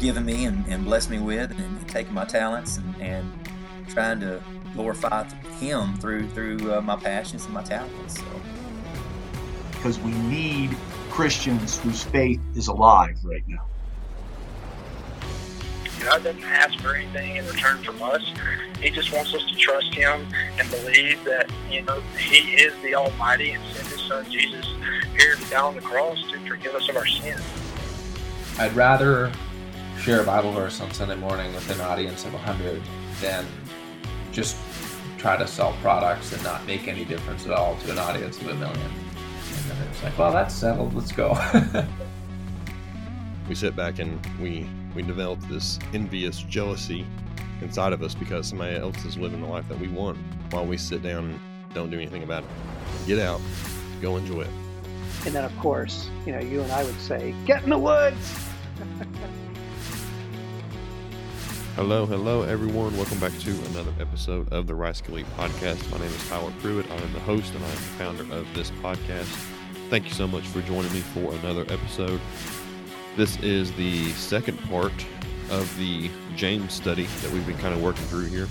given me and blessed me with, and taking my talents and trying to glorify Him through my passions and my talents. So. Because we need Christians whose faith is alive right now. God doesn't ask for anything in return from us. He just wants us to trust Him and believe that, He is the Almighty and sent His Son Jesus here to die on the cross to forgive us of our sins. I'd rather share a Bible verse on Sunday morning with an audience of 100 than just try to sell products and not make any difference at all to an audience of 1 million. And then it's like, well, that's settled. Let's go. We sit back and we develop this envious jealousy inside of us because somebody else is living the life that we want while we sit down and don't do anything about it. Get out, go enjoy it. And then, of course, you and I would say, get in the woods. Hello, everyone. Welcome back to another episode of the Rise Kill Eat podcast. My name is Tyler Pruitt. I am the host and I am the founder of this podcast. Thank you so much for joining me for another episode. This is the second part of the James study that we've been kind of working through here.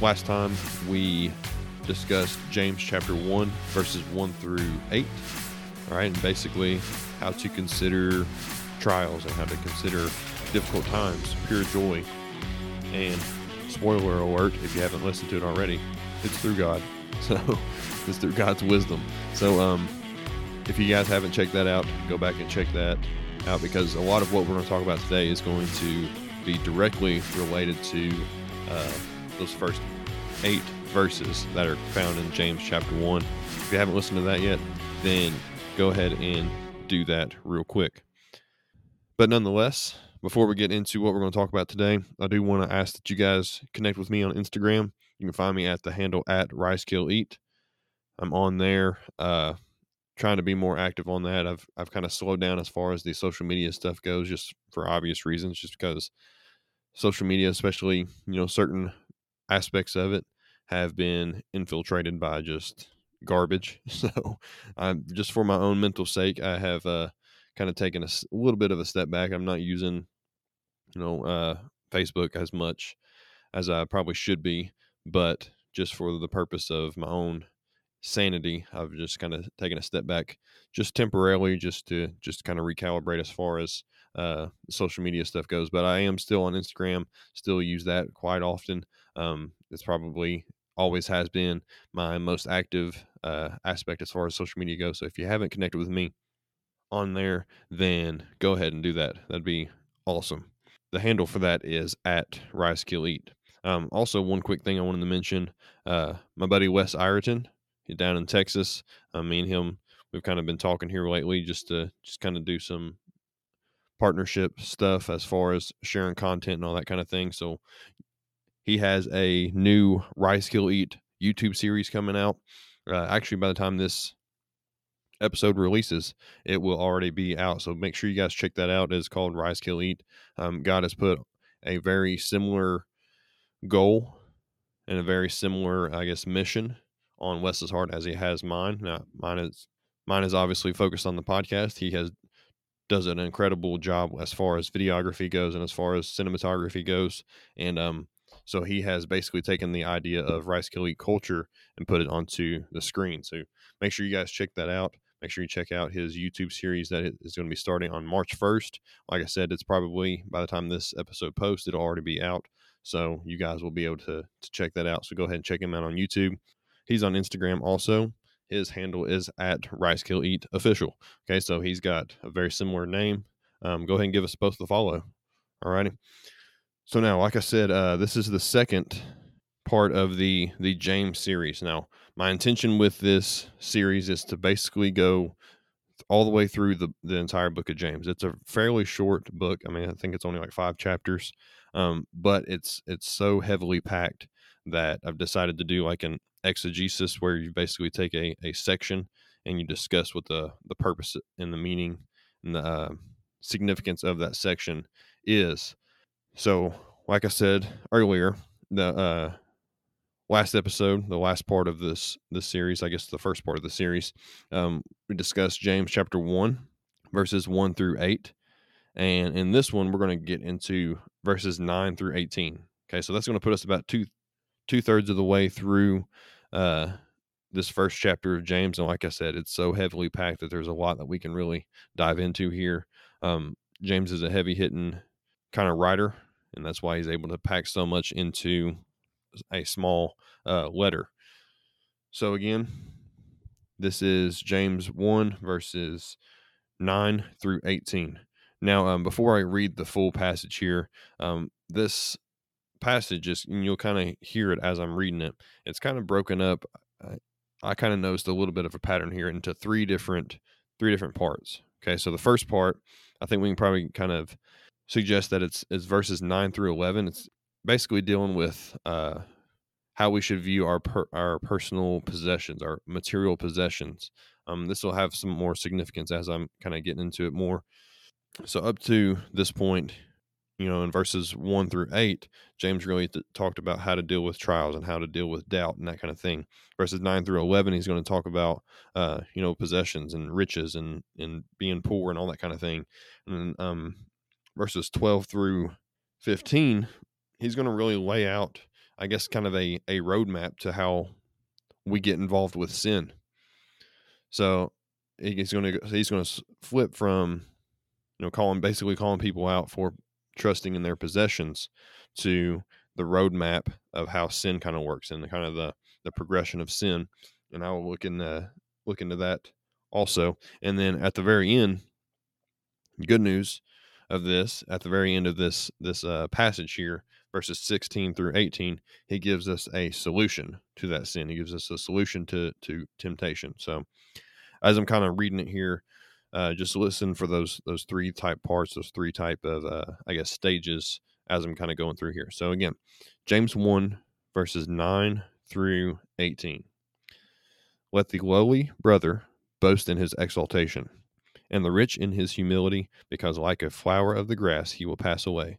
Last time we discussed James chapter 1, verses 1 through 8. All right, and basically how to consider trials and how to consider difficult times pure joy. And spoiler alert, if you haven't listened to it already, it's through God. So it's through God's wisdom. So if you guys haven't checked that out, go back and check that out, because a lot of what we're going to talk about today is going to be directly related to those first 8 verses that are found in James chapter 1. If you haven't listened to that yet, then go ahead and do that real quick. But nonetheless, before we get into what we're going to talk about today, I do want to ask that you guys connect with me on Instagram. You can find me at the handle at Rise Kill Eat. I'm on there. Trying to be more active on that. I've kind of slowed down as far as the social media stuff goes, just for obvious reasons, just because social media, especially, certain aspects of it have been infiltrated by just garbage. So I'm just, for my own mental sake, I have kind of taken a little bit of a step back. I'm not using, Facebook as much as I probably should be, but just for the purpose of my own sanity, I've just kind of taken a step back, just temporarily, just to kind of recalibrate as far as social media stuff goes. But I am still on Instagram, still use that quite often. It's probably always has been my most active aspect as far as social media goes. So if you haven't connected with me on there, then go ahead and do that. That'd be awesome. The handle for that is at Rise Kill Eat. Also, one quick thing I wanted to mention, my buddy Wes Ireton down in Texas. Me and him, we've kind of been talking here lately just to kind of do some partnership stuff as far as sharing content and all that kind of thing. So he has a new Rise Kill Eat YouTube series coming out. Actually, by the time this episode releases, it will already be out. So make sure you guys check that out. It's called Rise Kill Eat. God has put a very similar goal and a very similar, mission on Wes's heart as he has mine. Now, mine is obviously focused on the podcast. He does an incredible job as far as videography goes and as far as cinematography goes. And so he has basically taken the idea of Rice Kill Eat culture and put it onto the screen. So make sure you guys check that out. Make sure you check out his YouTube series that is going to be starting on March 1st. Like I said, it's probably, by the time this episode posts, it'll already be out. So you guys will be able to check that out. So go ahead and check him out on YouTube. He's on Instagram also. His handle is at Rice Kill Eat Official. Okay, so he's got a very similar name. Go ahead and give us both the follow. All righty. So now, like I said, this is the second part of the James series. Now, my intention with this series is to basically go all the way through the entire book of James. It's a fairly short book. I mean, I think it's only like 5 chapters, but it's so heavily packed that I've decided to do like an exegesis, where you basically take a section and you discuss what the purpose and the meaning and the significance of that section is. So, like I said earlier, the last episode, the last part of this series, I guess the first part of the series, we discussed James chapter 1, verses 1 through 8. And in this one, we're going to get into verses 9 through 18. Okay, so that's going to put us about two-thirds of the way through this first chapter of James. And like I said, it's so heavily packed that there's a lot that we can really dive into here. James is a heavy-hitting kind of writer, and that's why he's able to pack so much into a small letter. So again, this is James 1, verses 9 through 18. Now, before I read the full passage here, this passage is, and you'll kind of hear it as I'm reading it, it's kind of broken up. I kind of noticed a little bit of a pattern here into three different parts. Okay, so the first part, I think we can probably kind of suggest that it's verses 9 through 11. It's basically dealing with how we should view our personal possessions, our material possessions. This will have some more significance as I'm kind of getting into it more. So up to this point, you know, in verses 1 through 8, James really talked about how to deal with trials and how to deal with doubt and that kind of thing. Verses 9 through 11, he's going to talk about, you know, possessions and riches and being poor and all that kind of thing. And verses 12 through 15, he's going to really lay out, I guess, kind of a roadmap to how we get involved with sin. So he's going to flip from, you know, calling people out for trusting in their possessions to the roadmap of how sin kind of works and the progression of sin. And I will look into that also. And then at the very end, good news of this, at the very end of this passage here, verses 16 through 18, he gives us a solution to that sin. He gives us a solution to temptation. So as I'm kind of reading it here, just listen for those three type parts, those three type of, I guess, stages as I'm kind of going through here. So again, James 1, verses 9 through 18. Let the lowly brother boast in his exaltation, and the rich in his humility, because like a flower of the grass he will pass away.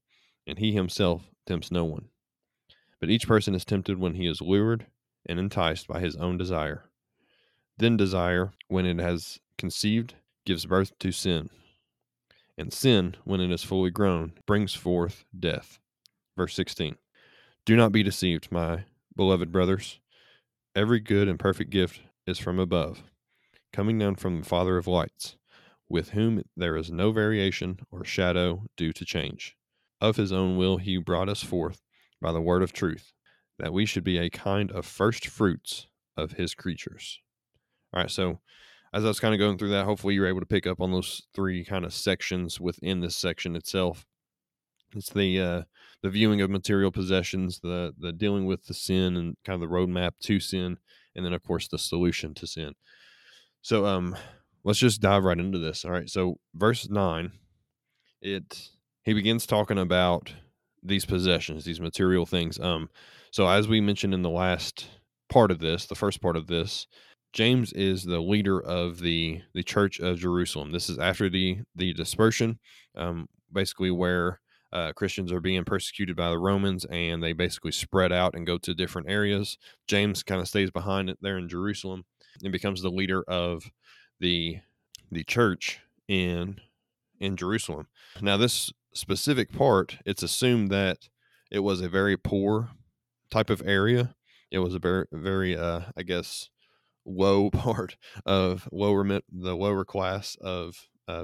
and he himself tempts no one. But each person is tempted when he is lured and enticed by his own desire. Then desire, when it has conceived, gives birth to sin. And sin, when it is fully grown, brings forth death. Verse 16. Do not be deceived, my beloved brothers. Every good and perfect gift is from above, coming down from the Father of lights, with whom there is no variation or shadow due to change. Of his own will he brought us forth by the word of truth, that we should be a kind of first fruits of his creatures. All right, so as I was kind of going through that, hopefully you're able to pick up on those three kind of sections within this section itself. It's the viewing of material possessions, the dealing with the sin and kind of the roadmap to sin, and then, of course, the solution to sin. So let's just dive right into this. All right, so verse 9, he begins talking about these possessions, these material things. So as we mentioned in the last part of this, the first part of this, James is the leader of the church of Jerusalem. This is after the dispersion, basically where Christians are being persecuted by the Romans, and they basically spread out and go to different areas. James kind of stays behind it there in Jerusalem and becomes the leader of the church in Jerusalem. Now, this specific part, it's assumed that it was a very poor type of area. It was a very I guess, low part of the lower class of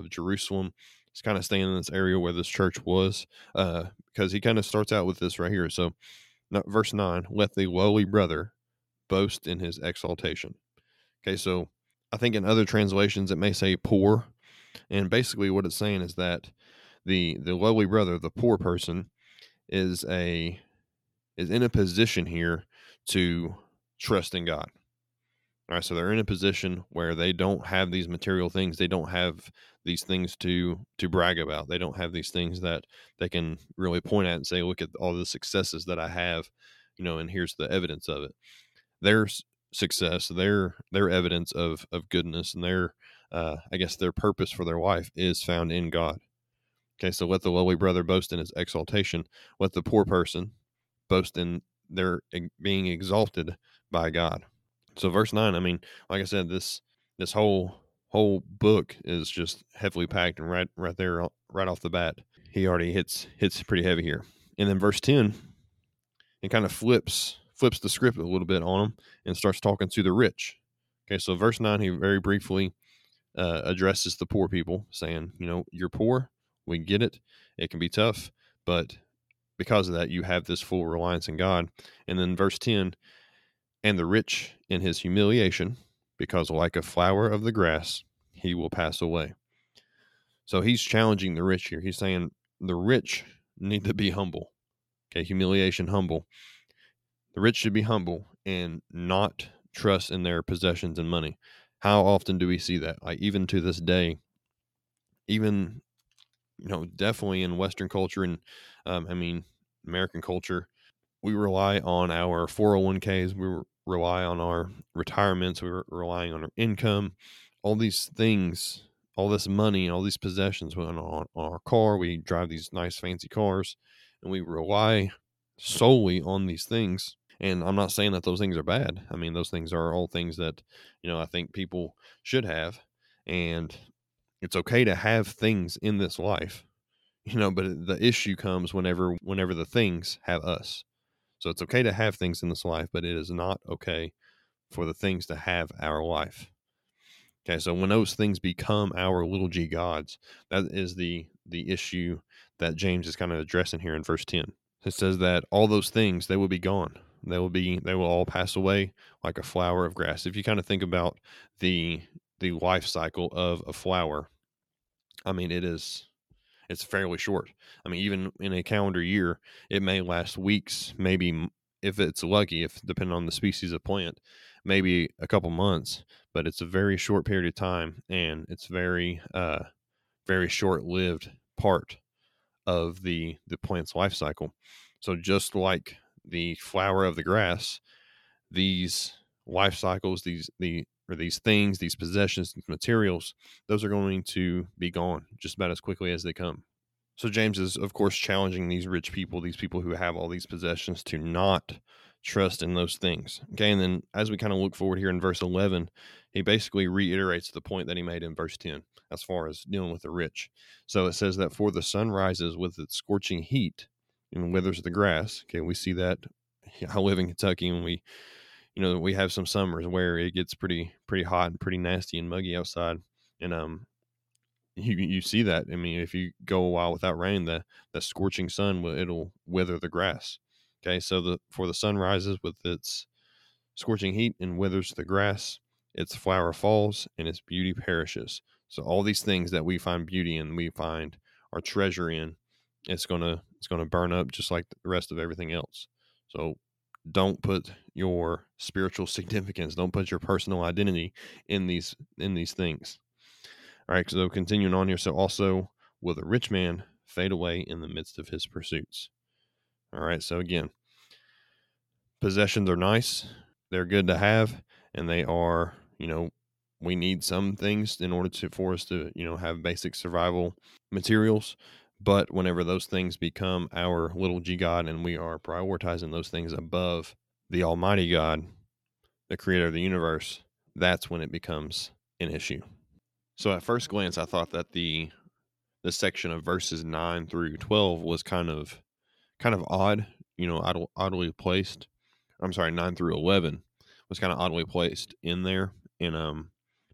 Jerusalem. It's kind of staying in this area where this church was, because he kind of starts out with this right here. So verse 9, let the lowly brother boast in his exaltation. Okay. So I think in other translations, it may say poor. And basically what it's saying is that the lowly brother, the poor person, is in a position here to trust in God. All right, so they're in a position where they don't have these material things. They don't have these things to brag about. They don't have these things that they can really point at and say, look at all the successes that I have, you know, and here's the evidence of it. Their success, their evidence of goodness, and their, I guess, their purpose for their life is found in God. Okay, so let the lowly brother boast in his exaltation. Let the poor person boast in their being exalted by God. So verse 9, I mean, like I said, this whole book is just heavily packed, and right there, right off the bat, he already hits pretty heavy here. And then verse 10, it kind of flips the script a little bit on him and starts talking to the rich. Okay, so verse 9, he very briefly addresses the poor people, saying, you know, you're poor. We get it. It can be tough, but because of that, you have this full reliance in God. And then verse 10, and the rich in his humiliation, because like a flower of the grass, he will pass away. So he's challenging the rich here. He's saying the rich need to be humble. Okay, humiliation, humble. The rich should be humble and not trust in their possessions and money. How often do we see that? Like even to this day, even, you know, definitely in Western culture and, I mean, American culture, we rely on our 401ks. We rely on our retirements. We're relying on our income, all these things, all this money and all these possessions on our car. We drive these nice fancy cars and we rely solely on these things. And I'm not saying that those things are bad. I mean, those things are all things that, you know, I think people should have, and it's okay to have things in this life, you know, but the issue comes whenever the things have us. So it's okay to have things in this life, but it is not okay for the things to have our life. Okay, so when those things become our little g gods, that is the issue that James is kind of addressing here in verse 10. It says that all those things, they will be gone. They will all pass away like a flower of grass. If you kind of think about the life cycle of a flower, I mean, it's fairly short. I mean, even in a calendar year, it may last weeks, maybe if it's lucky, if depending on the species of plant, maybe a couple months, but it's a very short period of time, and it's very, very short-lived part of the plant's life cycle. So just like the flower of the grass, these life cycles, these things, these possessions, these materials, those are going to be gone just about as quickly as they come. So James is, of course, challenging these rich people, these people who have all these possessions, to not trust in those things. Okay, and then as we kind of look forward here in verse 11, he basically reiterates the point that he made in verse 10 as far as dealing with the rich. So it says that for the sun rises with its scorching heat and withers the grass. Okay, we see that. I live in Kentucky, and we have some summers where it gets pretty hot and pretty nasty and muggy outside. And you see that. I mean, if you go a while without rain, the scorching sun, it'll wither the grass. Okay, so for the sun rises with its scorching heat and withers the grass, its flower falls and its beauty perishes. So all these things that we find beauty in, we find our treasure in, it's gonna burn up just like the rest of everything else. So don't put your spiritual significance, don't put your personal identity in these things. All right, so continuing on here. So also will the rich man fade away in the midst of his pursuits. All right, so again, possessions are nice, they're good to have, and they are, you know, we need some things in order for us to, you know, have basic survival materials. But whenever those things become our little g God and we are prioritizing those things above the almighty God, the creator of the universe, that's when it becomes an issue. So at first glance, I thought that the section of verses 9 through 12 was kind of odd, you know, oddly placed. I'm sorry, 9 through 11 was kind of oddly placed in there. And,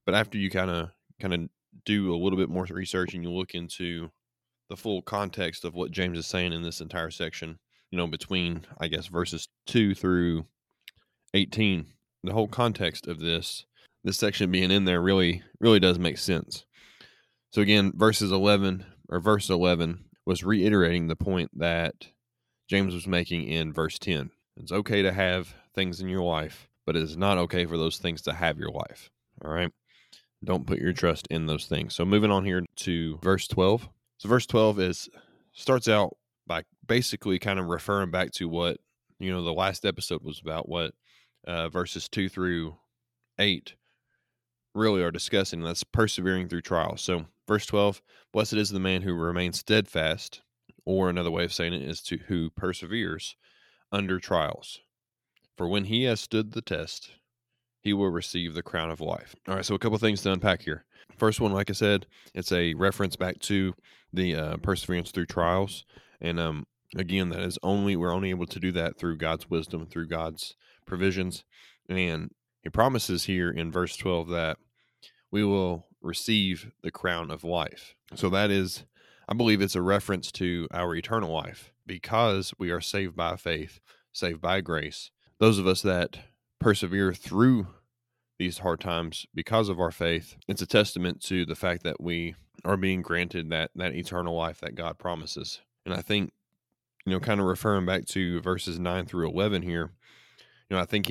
but after you kind of do a little bit more research and you look into the full context of what James is saying in this entire section, you know, between, I guess, verses 2 through 18, the whole context of this section being in there really does make sense. So again, verse 11 was reiterating the point that James was making in verse 10. It's okay to have things in your life, but it is not okay for those things to have your life. All right. Don't put your trust in those things. So moving on here to verse 12. So verse 12 starts out by basically kind of referring back to what, the last episode was about, what verses 2 through 8 really are discussing. And that's persevering through trials. So verse 12, blessed is the man who remains steadfast, or another way of saying it is to who perseveres under trials. For when he has stood the test, he will receive the crown of life. All right, so a couple of things to unpack here. First one, like I said, it's a reference back to the perseverance through trials. And again, that is we're only able to do that through God's wisdom, through God's provisions. And he promises here in verse 12 that we will receive the crown of life. So that is, I believe it's a reference to our eternal life, because we are saved by faith, saved by grace. Those of us that persevere through these hard times because of our faith, it's a testament to the fact that we are being granted that eternal life that God promises. And I think, kind of referring back to verses 9 through 11 here, I think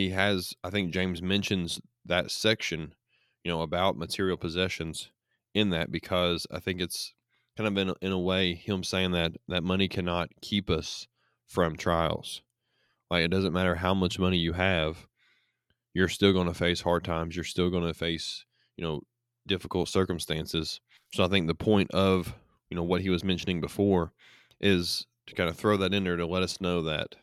James mentions that section, about material possessions in that, because I think it's kind of in a way him saying that money cannot keep us from trials. Like, it doesn't matter how much money you have, you're still going to face hard times. You're still going to face, difficult circumstances. So I think the point of, what he was mentioning before is to kind of throw that in there to let us know that,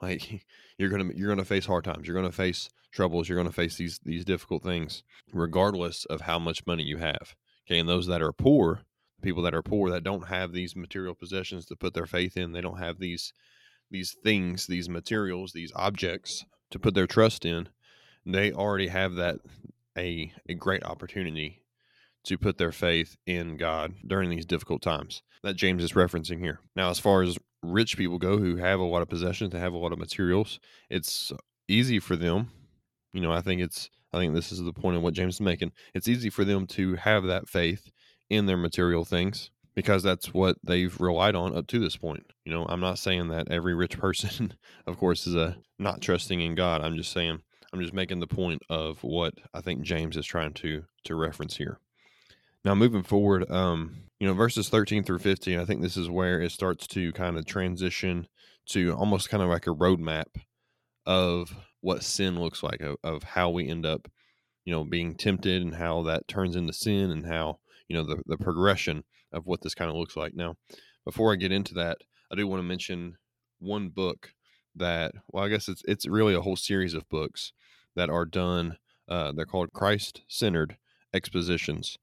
like, you're going to face hard times. You're going to face troubles. You're going to face these difficult things, regardless of how much money you have. Okay. And those that are poor, people that are poor, that don't have these material possessions to put their faith in, they don't have these things, these materials, these objects to put their trust in, they already have that a great opportunity to put their faith in God during these difficult times that James is referencing here. Now, as far as rich people go who have a lot of possessions, they have a lot of materials, it's easy for them. I think this is the point of what James is making. It's easy for them to have that faith in their material things, because that's what they've relied on up to this point. I'm not saying that every rich person, of course, is not trusting in God. I'm just making the point of what I think James is trying to reference here. Now, moving forward, verses 13 through 15, I think this is where it starts to kind of transition to almost kind of like a roadmap of what sin looks like, of how we end up, being tempted, and how that turns into sin, and how, the progression of what this kind of looks like. Now, before I get into that, I do want to mention one book that, well, I guess it's really a whole series of books that are done. They're called Christ-centered expositions.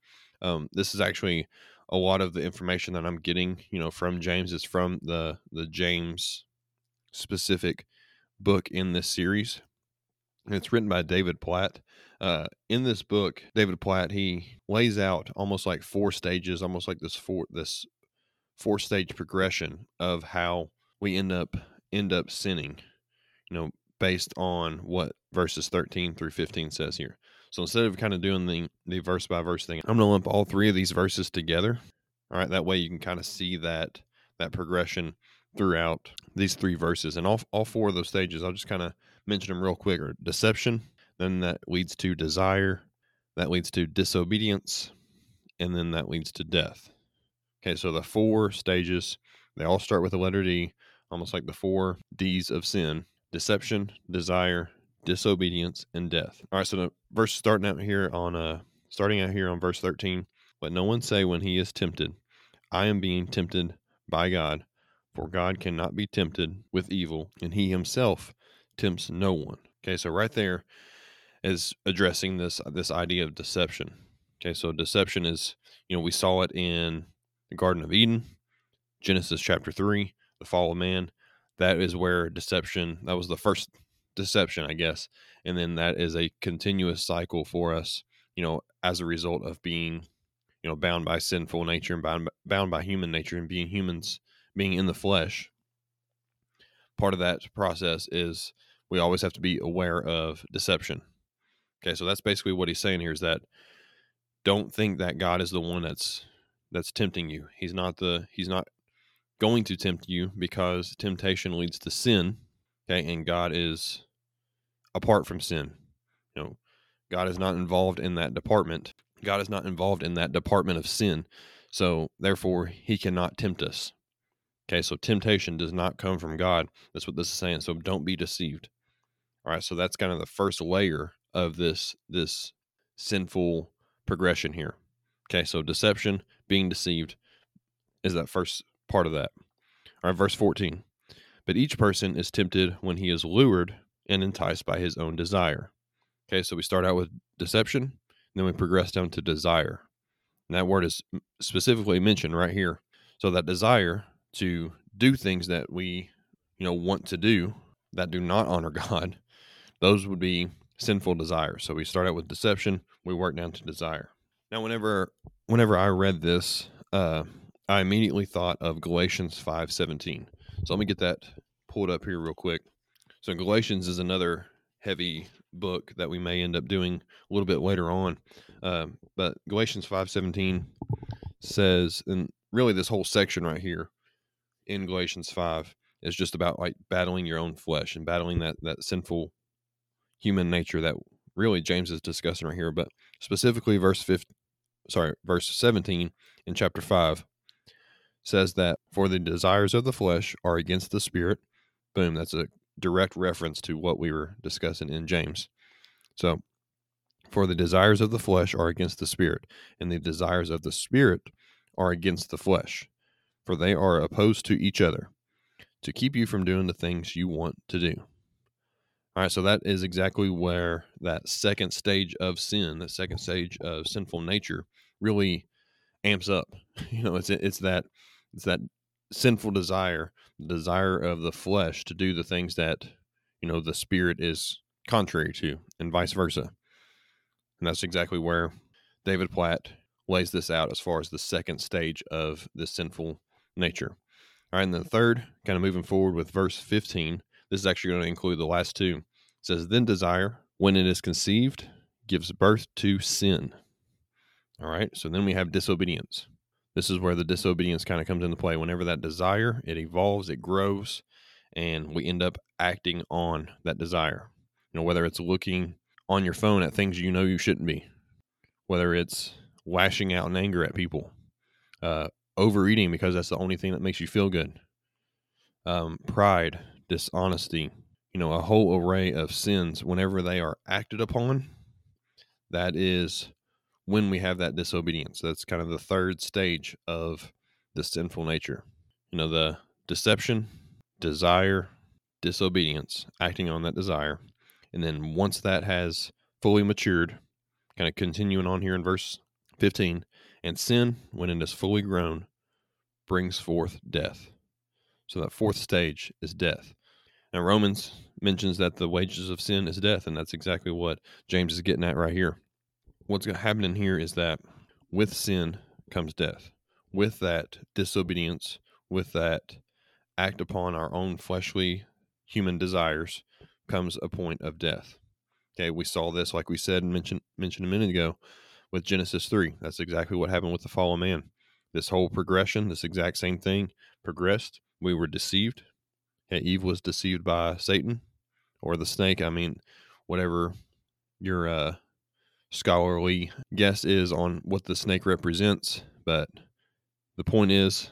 This is actually a lot of the information that I'm getting, from James is from the James specific book in this series. And it's written by David Platt. In this book, David Platt, he lays out almost like four stages, almost like this four-stage progression of how we end up sinning, based on what verses 13 through 15 says here. So instead of kind of doing the verse by verse thing, I'm going to lump all three of these verses together. All right. That way you can kind of see that progression throughout these three verses, and all four of those stages. I'll just kind of mention them real quick. Or deception, then that leads to desire, that leads to disobedience, and then that leads to death. Okay. So the four stages, they all start with the letter D, almost like the four D's of sin: deception, desire, disobedience, and death. All right. So the verse starting out here on verse 13, let no one say when he is tempted, I am being tempted by God, for God cannot be tempted with evil, and he himself tempts no one. Okay. So right there is addressing this idea of deception. Okay. So deception is, we saw it in the Garden of Eden, Genesis chapter 3. The fall of man, that was the first deception, I guess. And then that is a continuous cycle for us, as a result of being, bound by sinful nature and bound by human nature and being humans, being in the flesh. Part of that process is we always have to be aware of deception. Okay. So that's basically what he's saying here, is that don't think that God is the one that's tempting you. He's not going to tempt you, because temptation leads to sin. Okay. And God is apart from sin. You know, God is not involved in that department. God is not involved in that department of sin. So therefore, he cannot tempt us. Okay, so temptation does not come from God. That's what this is saying. So don't be deceived. All right, so that's kind of the first layer of this sinful progression here. Okay, so deception, being deceived, is that first part of that. All right, verse 14. But each person is tempted when he is lured and enticed by his own desire. Okay, so we start out with deception, and then we progress down to desire. And that word is specifically mentioned right here. So that desire to do things that we, want to do that do not honor God, those would be sinful desires. So we start out with deception, we work down to desire. Now, whenever I read this, I immediately thought of Galatians 5:17. So let me get that pulled up here real quick. So Galatians is another heavy book that we may end up doing a little bit later on. But Galatians 5:17 says, and really this whole section right here in Galatians 5 is just about like battling your own flesh and battling that sinful human nature that really James is discussing right here. But specifically verse 17 in chapter 5 says that for the desires of the flesh are against the spirit. Boom, that's a direct reference to what we were discussing in James. So, for the desires of the flesh are against the spirit, and the desires of the spirit are against the flesh, for they are opposed to each other, to keep you from doing the things you want to do. All right, so that is exactly where that second stage of sin, that second stage of sinful nature really amps up. It's that sinful desire of the flesh to do the things that, the spirit is contrary to, and vice versa. And that's exactly where David Platt lays this out as far as the second stage of the sinful nature. All right, and then the third, kind of moving forward with verse 15, this is actually going to include the last two. It says, then desire, when it is conceived, gives birth to sin. All right, so then we have disobedience. This is where the disobedience kind of comes into play. Whenever that desire, it evolves, it grows, and we end up acting on that desire. Whether it's looking on your phone at things you shouldn't be, whether it's lashing out in anger at people, overeating because that's the only thing that makes you feel good, pride, dishonesty, a whole array of sins. Whenever they are acted upon, that is when we have that disobedience. That's kind of the third stage of the sinful nature. The deception, desire, disobedience, acting on that desire. And then once that has fully matured, kind of continuing on here in verse 15, and sin, when it is fully grown, brings forth death. So that fourth stage is death. Now Romans mentions that the wages of sin is death, and that's exactly what James is getting at right here. What's happening here is that with sin comes death. With that disobedience, with that act upon our own fleshly human desires comes a point of death. Okay, we saw this, like we said and mentioned a minute ago, with Genesis 3. That's exactly what happened with the fall of man. This whole progression, this exact same thing progressed. We were deceived. Okay, Eve was deceived by Satan or the snake. I mean, whatever your scholarly guess is on what the snake represents, but the point is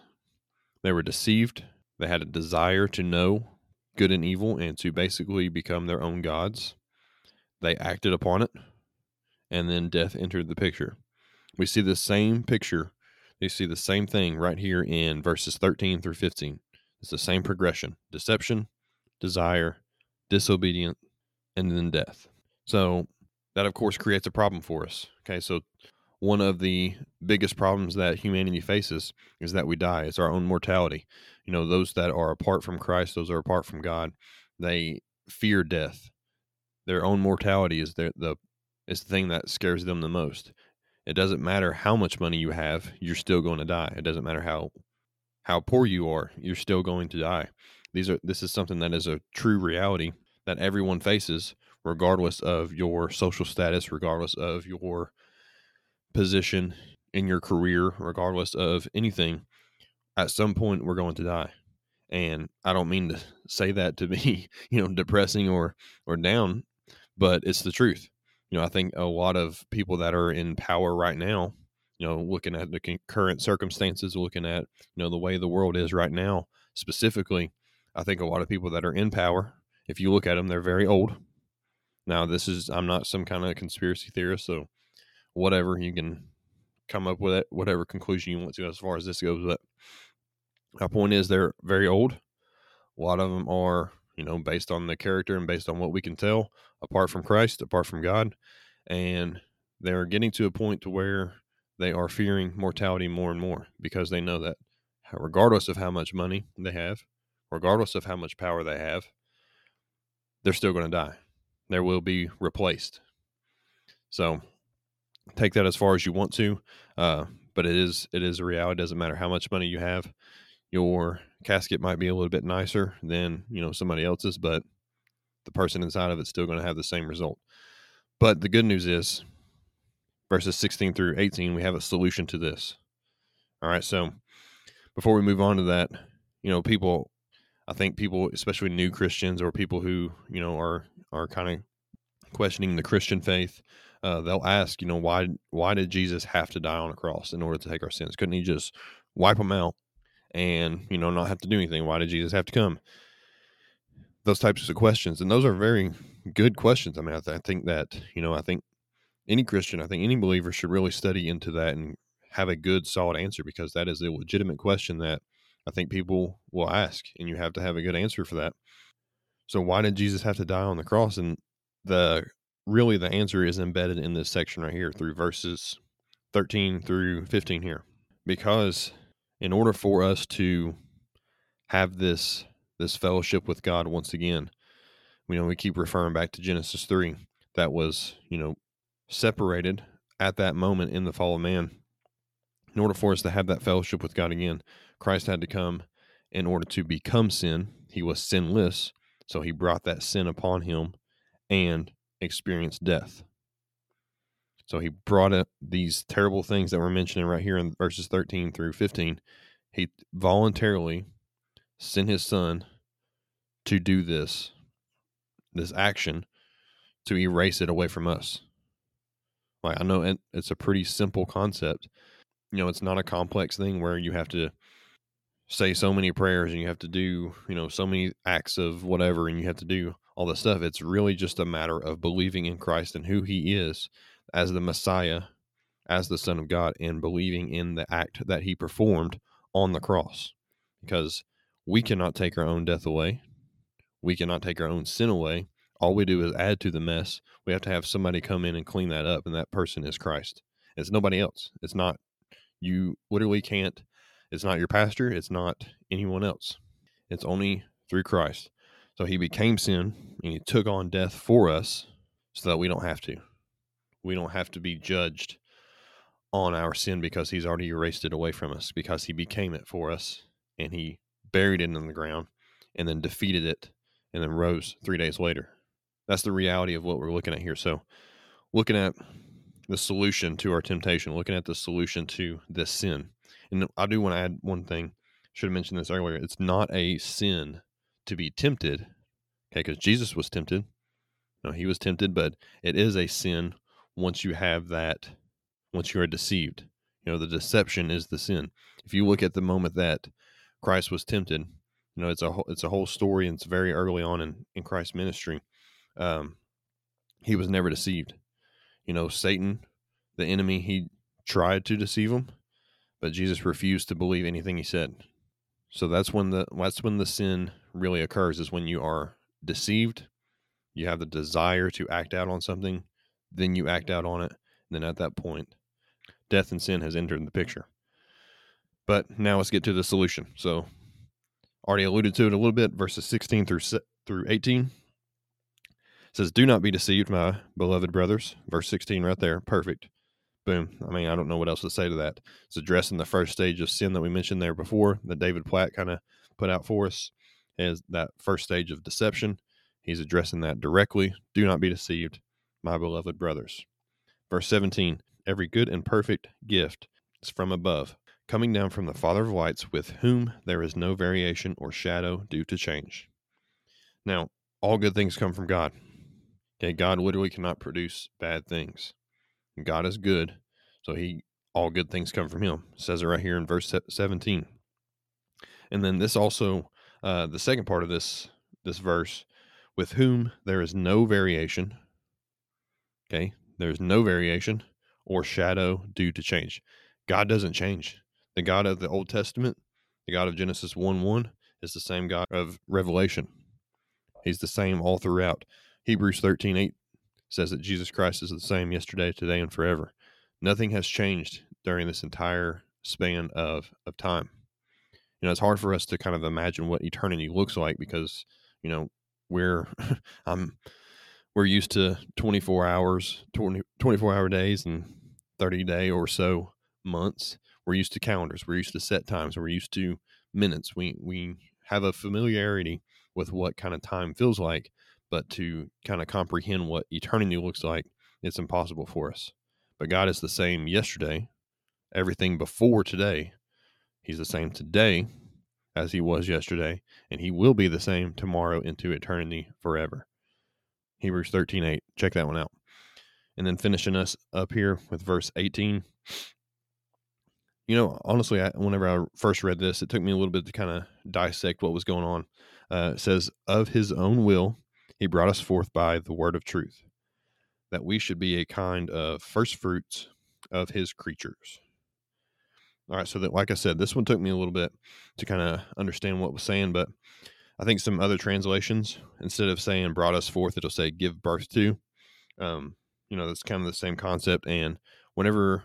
they were deceived. They had a desire to know good and evil and to basically become their own gods. They acted upon it, and then death entered the picture. We see the same picture. You see the same thing right here in verses 13 through 15. It's the same progression: deception, desire, disobedience, and then death. So that, of course, creates a problem for us. Okay, so one of the biggest problems that humanity faces is that we die. It's our own mortality. Those that are apart from Christ, those that are apart from God, they fear death. Their own mortality is the thing that scares them the most. It doesn't matter how much money you have, you're still going to die. It doesn't matter how poor you are, you're still going to die. This is something that is a true reality that everyone faces, regardless of your social status, regardless of your position in your career, regardless of anything. At some point, we're going to die. And I don't mean to say that to be, depressing or down, but it's the truth. you know, I think a lot of people that are in power right now, you know, looking at the current circumstances, looking at, you know, the way the world is right now, specifically, I think a lot of people that are in power, if you look at them, they're very old. Now, this is, I'm not some kind of conspiracy theorist, so whatever, you can come up with it, whatever conclusion you want to as far as this goes. But my point is they're very old. A lot of them are, you know, based on the character and based on what we can tell, apart from Christ, apart from God. And they're getting to a point to where they are fearing mortality more and more, because they know that regardless of how much money they have, regardless of how much power they have, they're still going to die. They will be replaced. So take that as far as you want to, but it is a reality. It doesn't matter how much money you have. Your casket might be a little bit nicer than, you know, somebody else's, but the person inside of it's still going to have the same result. But the good news is, verses 16 through 18, we have a solution to this. All right, so before we move on to that, you know, people, I think people, especially new Christians or people who, you know, are kind of questioning the Christian faith, they'll ask, you know, why did Jesus have to die on a cross in order to take our sins? Couldn't he just wipe them out and, you know, not have to do anything? Why did Jesus have to come? Those types of questions. And those are very good questions. I mean, I think that, you know, I think any Christian, I think any believer should really study into that and have a good, solid answer, because that is a legitimate question that I think people will ask, and you have to have a good answer for that. So why did Jesus have to die on the cross? And the answer is embedded in this section right here through verses 13 through 15 here, because in order for us to have this fellowship with God once again, you know, we keep referring back to Genesis 3, that was, you know, separated at that moment in the fall of man. In order for us to have that fellowship with God again, Christ had to come in order to become sin. He was sinless, so he brought that sin upon him and experienced death. So he brought up these terrible things that we're mentioning right here in verses 13 through 15. He voluntarily sent his son to do this action to erase it away from us. Like, I know it's a pretty simple concept. You know, it's not a complex thing where you have to say so many prayers and you have to do, you know, so many acts of whatever, and you have to do all this stuff. It's really just a matter of believing in Christ and who he is as the Messiah, as the Son of God, and believing in the act that he performed on the cross, because we cannot take our own death away. We cannot take our own sin away. All we do is add to the mess. We have to have somebody come in and clean that up. And that person is Christ. It's nobody else. It's not, you literally can't, it's not your pastor, it's not anyone else. It's only through Christ. So he became sin and he took on death for us so that we don't have to. We don't have to be judged on our sin, because he's already erased it away from us, because he became it for us, and he buried it in the ground and then defeated it and then rose 3 days later. That's the reality of what we're looking at here. So looking at the solution to our temptation, looking at the solution to this sin. And I do want to add one thing. Should have mentioned this earlier. It's not a sin to be tempted, okay? Because Jesus was tempted. No, he was tempted, but it is a sin once you have that, once you are deceived. You know, the deception is the sin. If you look at the moment that Christ was tempted, you know, it's a whole story, and it's very early on in Christ's ministry. He was never deceived. You know, Satan, the enemy, he tried to deceive him, but Jesus refused to believe anything he said. So that's when the sin really occurs, is when you are deceived, you have the desire to act out on something, then you act out on it, and then at that point, death and sin has entered the picture. But now let's get to the solution. So already alluded to it a little bit, verses 16 through 18. It says, "Do not be deceived, my beloved brothers." Verse 16 right there, perfect. Boom. I mean, I don't know what else to say to that. It's addressing the first stage of sin that we mentioned there before, that David Platt kind of put out for us as that first stage of deception. He's addressing that directly. Do not be deceived, my beloved brothers. Verse 17, "Every good and perfect gift is from above, coming down from the Father of lights, with whom there is no variation or shadow due to change." Now, all good things come from God. Okay, God literally cannot produce bad things. God is good, so all good things come from him. It says it right here in verse 17. And then this also, the second part of this verse, with whom there is no variation. Okay, there's no variation or shadow due to change. God doesn't change. The God of the Old Testament, the God of Genesis 1:1, is the same God of Revelation. He's the same all throughout. Hebrews 13:8 says that Jesus Christ is the same yesterday, today, and forever. Nothing has changed during this entire span of time. You know, it's hard for us to kind of imagine what eternity looks like because, you know, we're used to 24-hour days and 30-day or so months. We're used to calendars. We're used to set times. We're used to minutes. We have a familiarity with what kind of time feels like, but to kind of comprehend what eternity looks like, it's impossible for us. But God is the same yesterday, everything before today. He's the same today as he was yesterday, and he will be the same tomorrow into eternity forever. Hebrews 13:8. Check that one out. And then finishing us up here with verse 18. You know, honestly, whenever I first read this, it took me a little bit to kind of dissect what was going on. It says, of his own will, he brought us forth by the word of truth, that we should be a kind of first fruits of his creatures. All right, so that, like I said, this one took me a little bit to kind of understand what it was saying, but I think some other translations, instead of saying brought us forth, it'll say give birth to. You know, that's kind of the same concept. And whenever,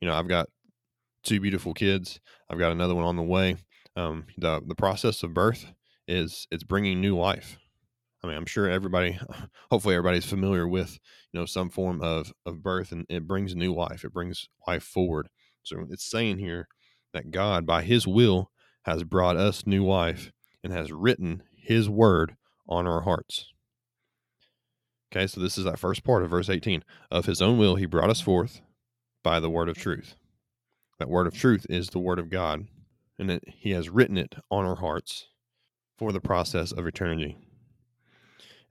you know, I've got two beautiful kids, I've got another one on the way. The process of birth it's bringing new life. I mean, I'm sure hopefully everybody's familiar with, you know, some form of birth, and it brings new life. It brings life forward. So it's saying here that God, by his will, has brought us new life and has written his word on our hearts. Okay, so this is that first part of verse 18. Of his own will, he brought us forth by the word of truth. That word of truth is the word of God, and that he has written it on our hearts for the process of eternity.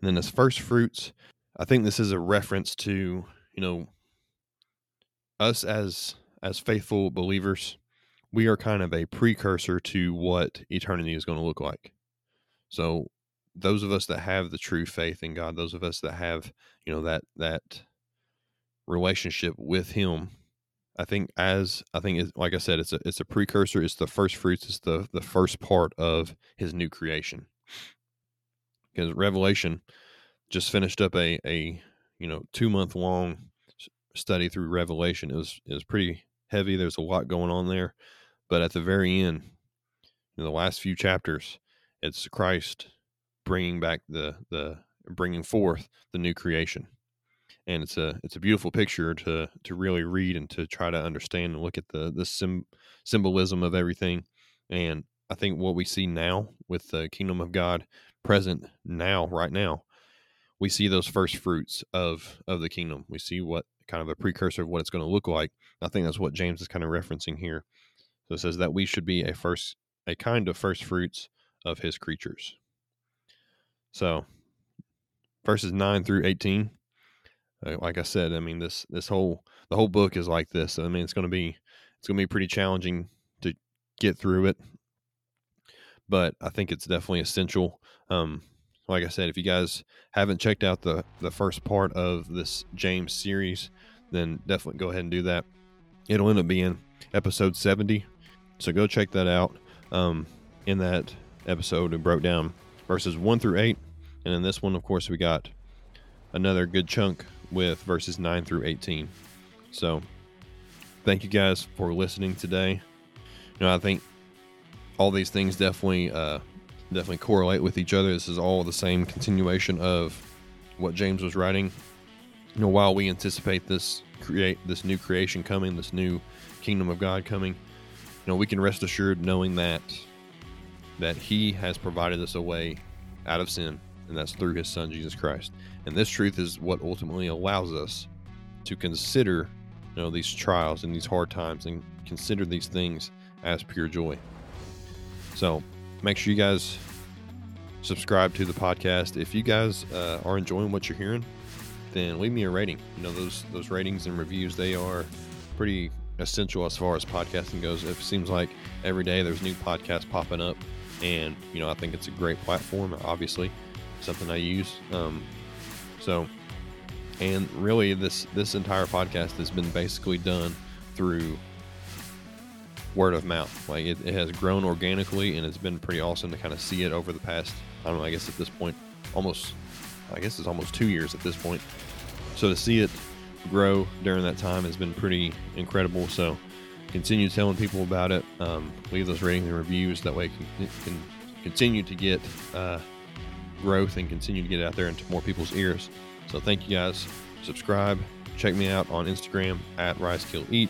And then as first fruits, I think this is a reference to, you know, us as faithful believers, we are kind of a precursor to what eternity is going to look like. So those of us that have the true faith in God, those of us that have, you know, that relationship with him, I think like I said, it's a precursor. It's the first fruits. It's the first part of his new creation. Because Revelation just finished up a you know, 2 month long study through Revelation. It was pretty heavy. There's a lot going on there, but at the very end, in the last few chapters, it's Christ bringing back bringing forth the new creation, and it's a beautiful picture to really read and to try to understand and look at the symbolism of everything. And I think what we see now with the kingdom of God present now, right now, we see those first fruits of the kingdom. We see what kind of a precursor of what it's going to look like. I think that's what James is kind of referencing here. So it says that we should be a kind of first fruits of his creatures. So verses 9 through 18, like I said, I mean, the whole book is like this. I mean, it's going to be pretty challenging to get through it, but I think it's definitely essential. Like I said, if you guys haven't checked out the first part of this James series, then definitely go ahead and do that. It'll end up being episode 70. So go check that out. In that episode, it broke down verses 1 through 8. And in this one, of course, we got another good chunk with verses 9 through 18. So thank you guys for listening today. You know, I think all these things definitely correlate with each other. This is all the same continuation of what James was writing. You know, while we anticipate this new creation coming, this new kingdom of God coming, you know, we can rest assured knowing that he has provided us a way out of sin, and that's through his son, Jesus Christ. And this truth is what ultimately allows us to consider, you know, these trials and these hard times, and consider these things as pure joy. So make sure you guys subscribe to the podcast. If you guys are enjoying what you're hearing, then leave me a rating. You know, those ratings and reviews, they are pretty essential as far as podcasting goes. It seems like every day there's new podcasts popping up, and you know, I think it's a great platform, obviously something I use. And really this entire podcast has been basically done through word of mouth. Like it has grown organically, and it's been pretty awesome to kind of see it over the past, I don't know, I guess at this point, it's almost 2 years at this point. So to see it grow during that time has been pretty incredible. So continue telling people about it. Leave those ratings and reviews. That way it can continue to get growth and continue to get out there into more people's ears. So thank you guys. Subscribe. Check me out on Instagram at Rise Kill Eat,